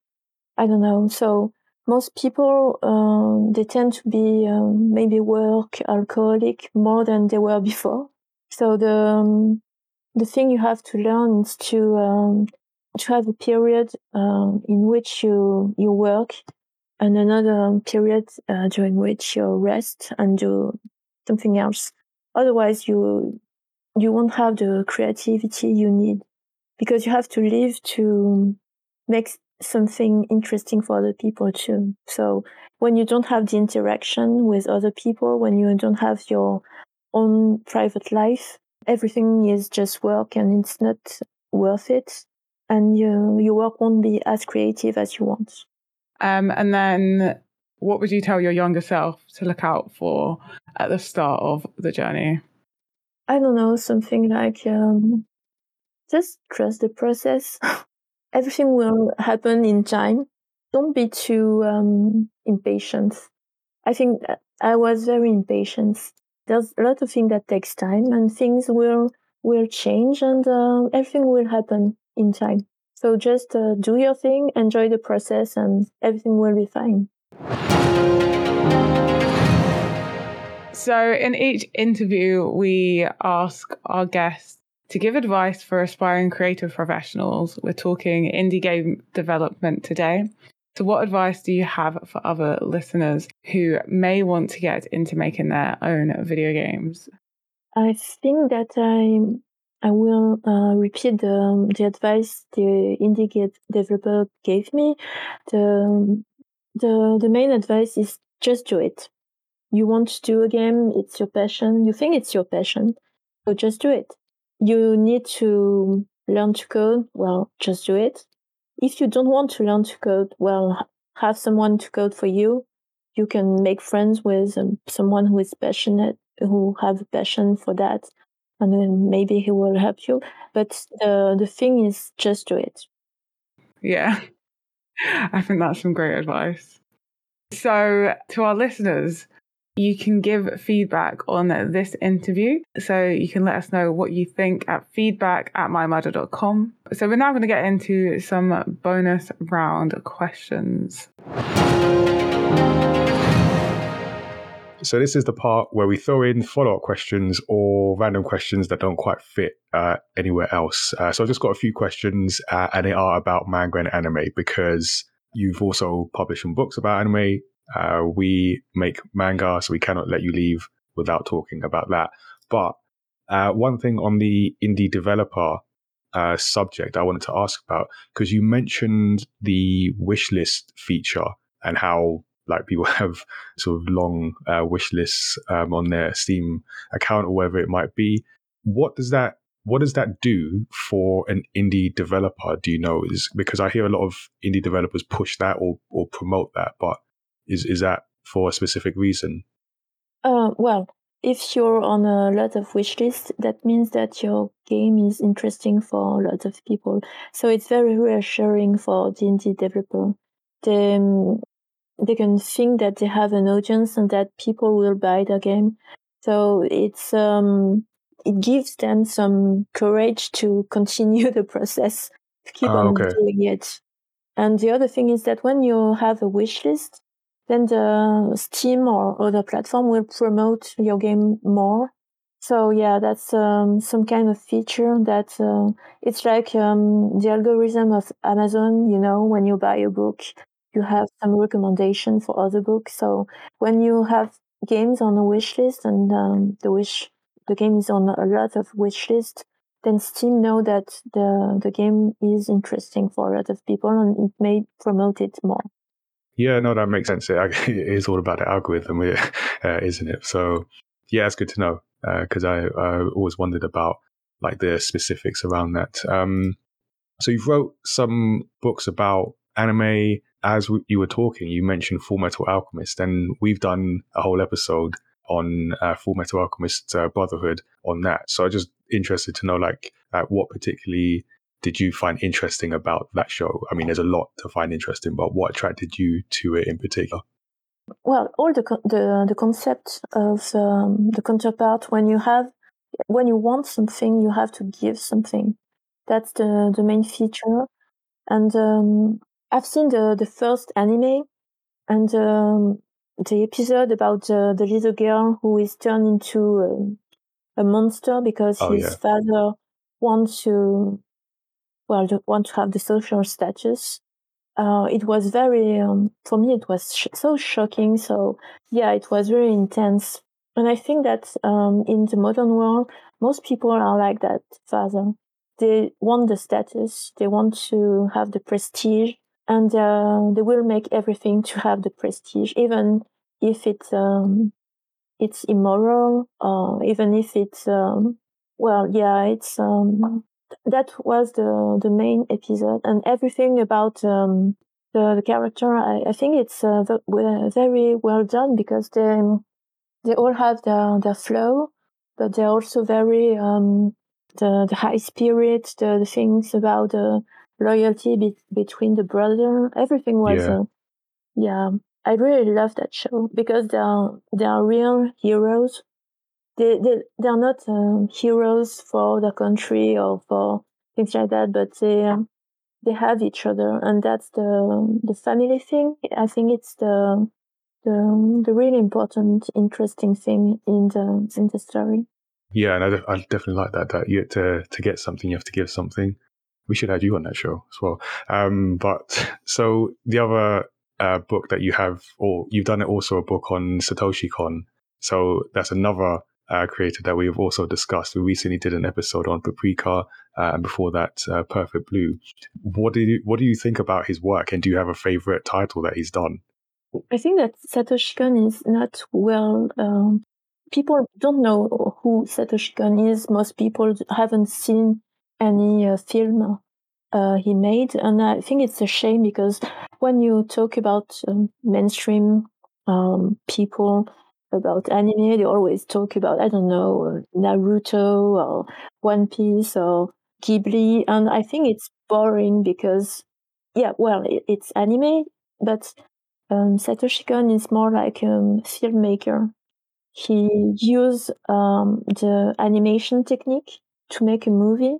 I don't know. So most people, um, they tend to be um, maybe work, alcoholic more than they were before. So the um, the thing you have to learn is to um, to have a period um, in which you you work, and another period uh, during which you rest and do something else. Otherwise, you you won't have the creativity you need, because you have to live to make something interesting for other people too. So when you don't have the interaction with other people, when you don't have your own private life, everything is just work, and it's not worth it. And you, your work won't be as creative as you want. Um, and then what would you tell your younger self to look out for at the start of the journey? I don't know, something like um, just trust the process. Everything will happen in time. Don't be too um, impatient. I think that I was very impatient. There's a lot of things that takes time, and things will will change, and uh, everything will happen in time. So just uh, do your thing, enjoy the process, and everything will be fine. So in each interview, we ask our guests to give advice for aspiring creative professionals. We're talking indie game development today. So what advice do you have for other listeners who may want to get into making their own video games? I think that I I will uh, repeat the, the advice the indie game developer gave me. The, the, the main advice is just do it. You want to do a game, it's your passion, you think it's your passion, so just do it. You need to learn to code, well, just do it. If you don't want to learn to code, well, have someone to code for you. You can make friends with um, someone who is passionate, who have a passion for that, and then maybe he will help you. But uh, the thing is, just do it. Yeah, I think that's some great advice. So to our listeners, you can give feedback on this interview. So you can let us know what you think at feedback at my mada dot com. So we're now going to get into some bonus round questions. So this is the part where we throw in follow-up questions or random questions that don't quite fit uh, anywhere else. Uh, so I've just got a few questions uh, and they are about manga and anime, because you've also published some books about anime. Uh, we make manga, so we cannot let you leave without talking about that. But uh, one thing on the indie developer uh, subject I wanted to ask about, because you mentioned the wish list feature and how like people have sort of long uh, wish lists um, on their Steam account or whatever it might be. What does that What does that do for an indie developer? Do you know? Is because I hear a lot of indie developers push that or or promote that, but Is is that for a specific reason? Uh, well, if you're on a lot of wish lists, that means that your game is interesting for a lot of people. So it's very reassuring for the indie developer. They, um, they can think that they have an audience and that people will buy their game. So it's um, it gives them some courage to continue the process, to keep ah, on okay. doing it. And the other thing is that when you have a wish list, then the Steam or other platform will promote your game more. So yeah, that's um, some kind of feature that uh, it's like um, the algorithm of Amazon. You know, when you buy a book, you have some recommendation for other books. So when you have games on a wish list and um, the wish the game is on a lot of wish list, then Steam know that the the game is interesting for a lot of people and it may promote it more. Yeah, no, that makes sense. It is all about the algorithm, uh, isn't it? So, yeah, it's good to know, because uh, I, I always wondered about like the specifics around that. Um, so you've wrote some books about anime. As we, you were talking, you mentioned Full Metal Alchemist, and we've done a whole episode on uh, Full Metal Alchemist uh, Brotherhood on that. So I'm just interested to know, like, uh, what particularly did you find interesting about that show? I mean, there's a lot to find interesting, but what attracted you to it in particular? Well, all the the, the concept of um, the counterpart, when you have, when you want something, you have to give something. That's the, the main feature. And um, I've seen the, the first anime, And um, the episode about uh, the little girl who is turned into um, a monster because oh, his yeah. father wants to, well, want to have the social status. Uh, it was very, um, for me, it was sh- so shocking. So, yeah, it was very intense. And I think that um, in the modern world, most people are like that father. They want the status. They want to have the prestige. And uh, they will make everything to have the prestige, even if it's um, it's immoral, or even if it's um, well, yeah, it's um, that was the the main episode, and everything about um, the, the character. I, I think it's uh, very well done because they they all have their their flow, but they're also very um, the the high spirit, the, the things about the. Uh, Loyalty be- between the brother, everything was, yeah. Uh, yeah. I really love that show because they are they are real heroes. They they they are not um, heroes for the country or for things like that, but they um, they have each other, and that's the the family thing. I think it's the the the really important, interesting thing in the in the story. Yeah, and I, def- I definitely like that. That you to to get something, you have to give something. We should have you on that show as well. Um, but so the other uh, book that you have, or you've done it also a book on Satoshi Kon. So that's another uh, creator that we've also discussed. We recently did an episode on Paprika uh, and before that, uh, Perfect Blue. What do you, what do you think about his work? And do you have a favorite title that he's done? I think that Satoshi Kon is not well... Um, people don't know who Satoshi Kon is. Most people haven't seen any uh, film uh, he made, and I think it's a shame because when you talk about um, mainstream um, people about anime, they always talk about, I don't know, Naruto or One Piece or Ghibli, and I think it's boring because, yeah, well, it, it's anime, but um, Satoshi Kon is more like a um, filmmaker. He used um, the animation technique to make a movie.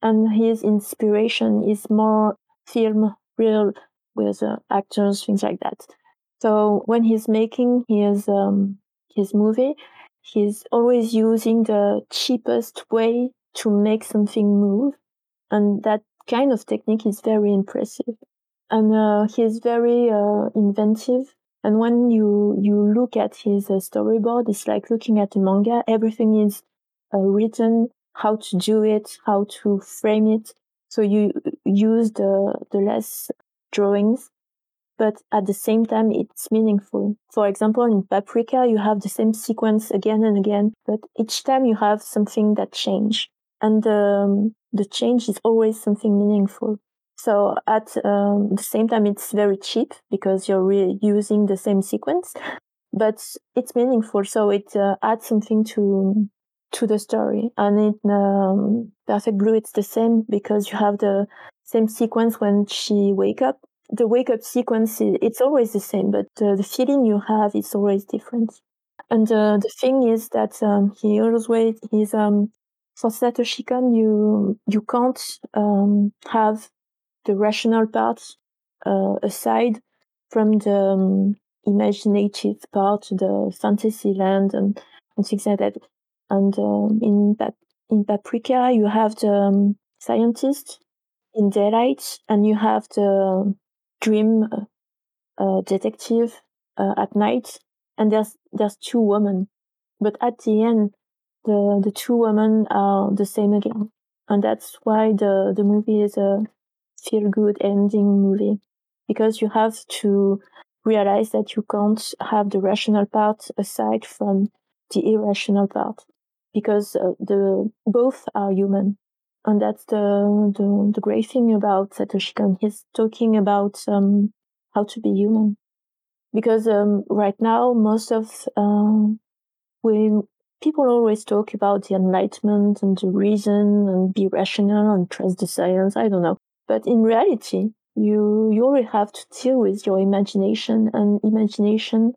And his inspiration is more film, real, with uh, actors, things like that. So when he's making his um, his movie, he's always using the cheapest way to make something move. And that kind of technique is very impressive. And uh, he's very uh, inventive. And when you, you look at his uh, storyboard, it's like looking at a manga. Everything is uh, written, how to do it, how to frame it. So you use the, the less drawings, but at the same time, it's meaningful. For example, in Paprika, you have the same sequence again and again, but each time you have something that changes. And um, the change is always something meaningful. So at um, the same time, it's very cheap because you're reusing the same sequence, but it's meaningful. So it uh, adds something to... to the story. And in um, Perfect Blue, it's the same because you have the same sequence when she wake up. The wake up sequence, it's always the same, but uh, the feeling you have is always different. And uh, the thing is that um, he always wait. He's um for Satoshi Kon, you you can't um have the rational part uh, aside from the um, imaginative part, the fantasy land and, and things like that. And um, in Pap- in Paprika, you have the um, scientist in Daylight, and you have the dream uh, detective uh, at night. And there's there's two women, but at the end, the, the two women are the same again, and that's why the, the movie is a feel good ending movie, because you have to realize that you can't have the rational part aside from the irrational part. Because uh, the both are human, and that's the the, the great thing about Satoshi Kon. He's talking about um, how to be human, because um, right now most of um, we people always talk about the Enlightenment and the reason and be rational and trust the science. I don't know, but in reality, you you already have to deal with your imagination, and imagination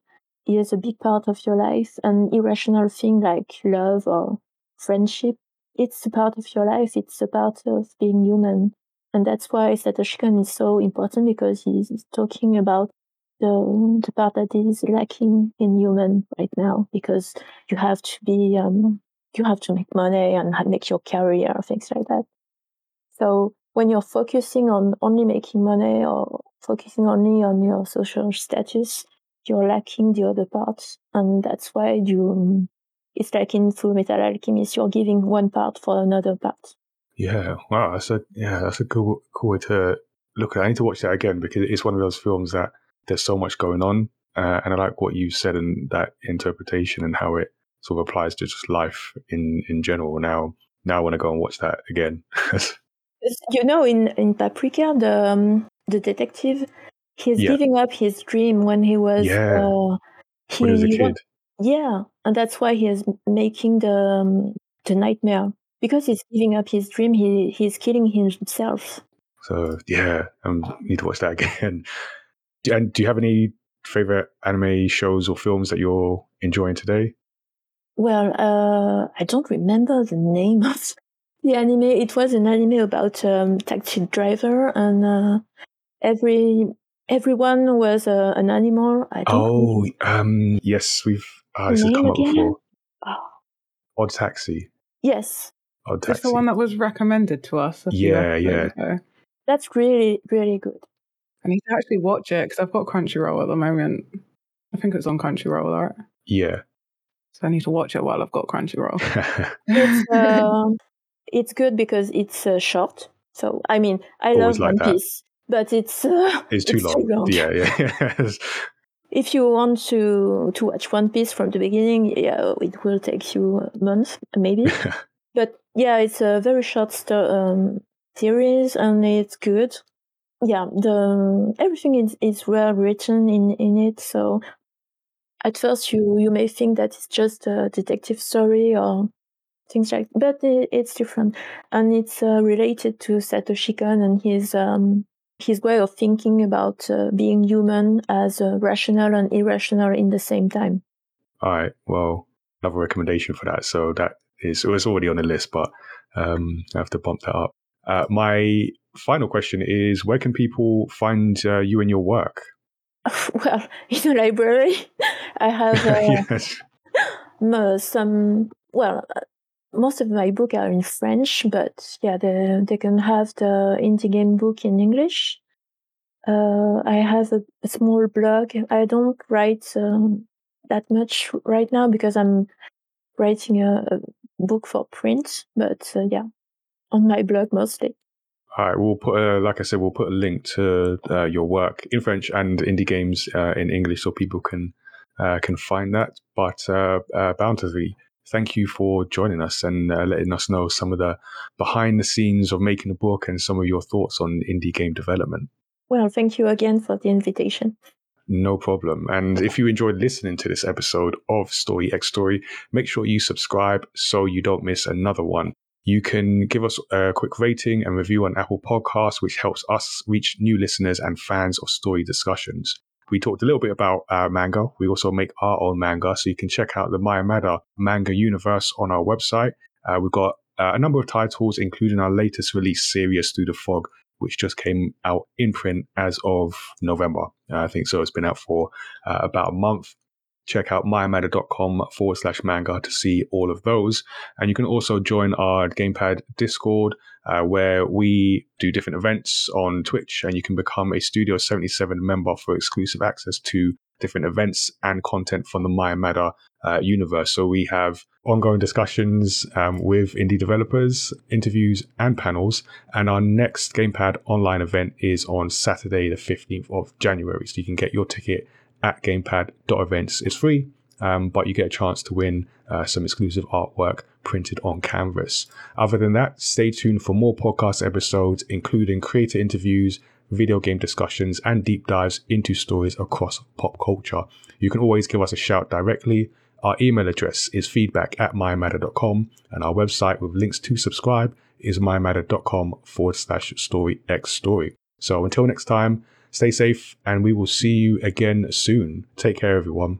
is a big part of your life, and irrational thing like love or friendship, it's a part of your life, it's a part of being human. And that's why Satoshi Kon is so important, because he's talking about the, the part that is lacking in human right now, because you have to be, um, you have to make money and make your career, things like that. So when you're focusing on only making money or focusing only on your social status, you're lacking the other parts. And that's why you, it's like in Full Metal Alchemist, you're giving one part for another part. Yeah, wow, that's a, yeah, that's a cool, cool way to look at it. I need to watch that again, because it's one of those films that there's so much going on. Uh, and I like what you said and that interpretation and how it sort of applies to just life in, in general. Now, now I want to go and watch that again. You know, in, in Paprika, the um, the detective, he's yeah. giving up his dream when he was yeah. uh, he, when he was a kid. Yeah, and that's why he is making the um, the nightmare, because he's giving up his dream. He he's killing himself. So yeah, I um, need to watch that again. Do, and do you have any favorite anime shows or films that you're enjoying today? Well, uh, I don't remember the name of the anime. It was an anime about um, taxi driver, and uh, every everyone was uh, an animal. I oh, um, yes, we've uh, this has come up before. Oh. Odd Taxi. Yes, Odd Taxi. That's the one that was recommended to us. Yeah, yeah, ago. That's really, really good. I need to actually watch it because I've got Crunchyroll at the moment. I think it's on Crunchyroll, right? Yeah. So I need to watch it while I've got Crunchyroll. It's, uh, it's good because it's uh, short. So, I mean, I Always love like One that. Piece, but it's uh, it's, too, it's long. too long. Yeah, yeah. If you want to, to watch One Piece from the beginning, yeah, it will take you a month, maybe. But yeah, it's a very short st- um, series and it's good. Yeah, the everything is, is well written in, in it, so... At first, you, you may think that it's just a detective story or things like that, but it, it's different. And it's uh, related to Satoshi Kon and his um, his way of thinking about uh, being human as uh, rational and irrational in the same time. All right. Well, another recommendation for that. So that is, it was already on the list, but um, I have to bump that up. Uh, my final question is, where can people find uh, you and your work? Well, in the library, I have uh, yes. m- some, well, uh, most of my books are in French, but yeah, they, they can have the indie game book in English. Uh, I have a, a small blog. I don't write um, that much right now because I'm writing a, a book for print, but uh, yeah, on my blog mostly. All right, we'll put, a, like I said, we'll put a link to uh, your work in French and indie games uh, in English so people can uh, can find that. But uh, uh, Bounte V, thank you for joining us and uh, letting us know some of the behind the scenes of making a book and some of your thoughts on indie game development. Well, thank you again for the invitation. No problem. And if you enjoyed listening to this episode of Story X Story, make sure you subscribe so you don't miss another one. You can give us a quick rating and review on Apple Podcasts, which helps us reach new listeners and fans of story discussions. We talked a little bit about uh, manga. We also make our own manga, so you can check out the My Matter manga universe on our website. Uh, we've got uh, a number of titles, including our latest release, Sirius Through the Fog, which just came out in print as of November. Uh, I think so. It's been out for uh, about a month. Check out mymada.com forward slash manga to see all of those. And you can also join our Gamepad Discord uh, where we do different events on Twitch, and you can become a Studio seventy-seven member for exclusive access to different events and content from the My Matter uh, universe. So we have ongoing discussions um, with indie developers, interviews and panels. And our next Gamepad online event is on Saturday, the fifteenth of January. So you can get your ticket at gamepad dot events. It's free, um, but you get a chance to win uh, some exclusive artwork printed on canvas. Other than that, stay tuned for more podcast episodes, including creator interviews, video game discussions, and deep dives into stories across pop culture. You can always give us a shout directly. Our email address is feedback at my matter dot com, and our website with links to subscribe is my matter dot com forward slash story x story. So until next time, stay safe, and we will see you again soon. Take care, everyone.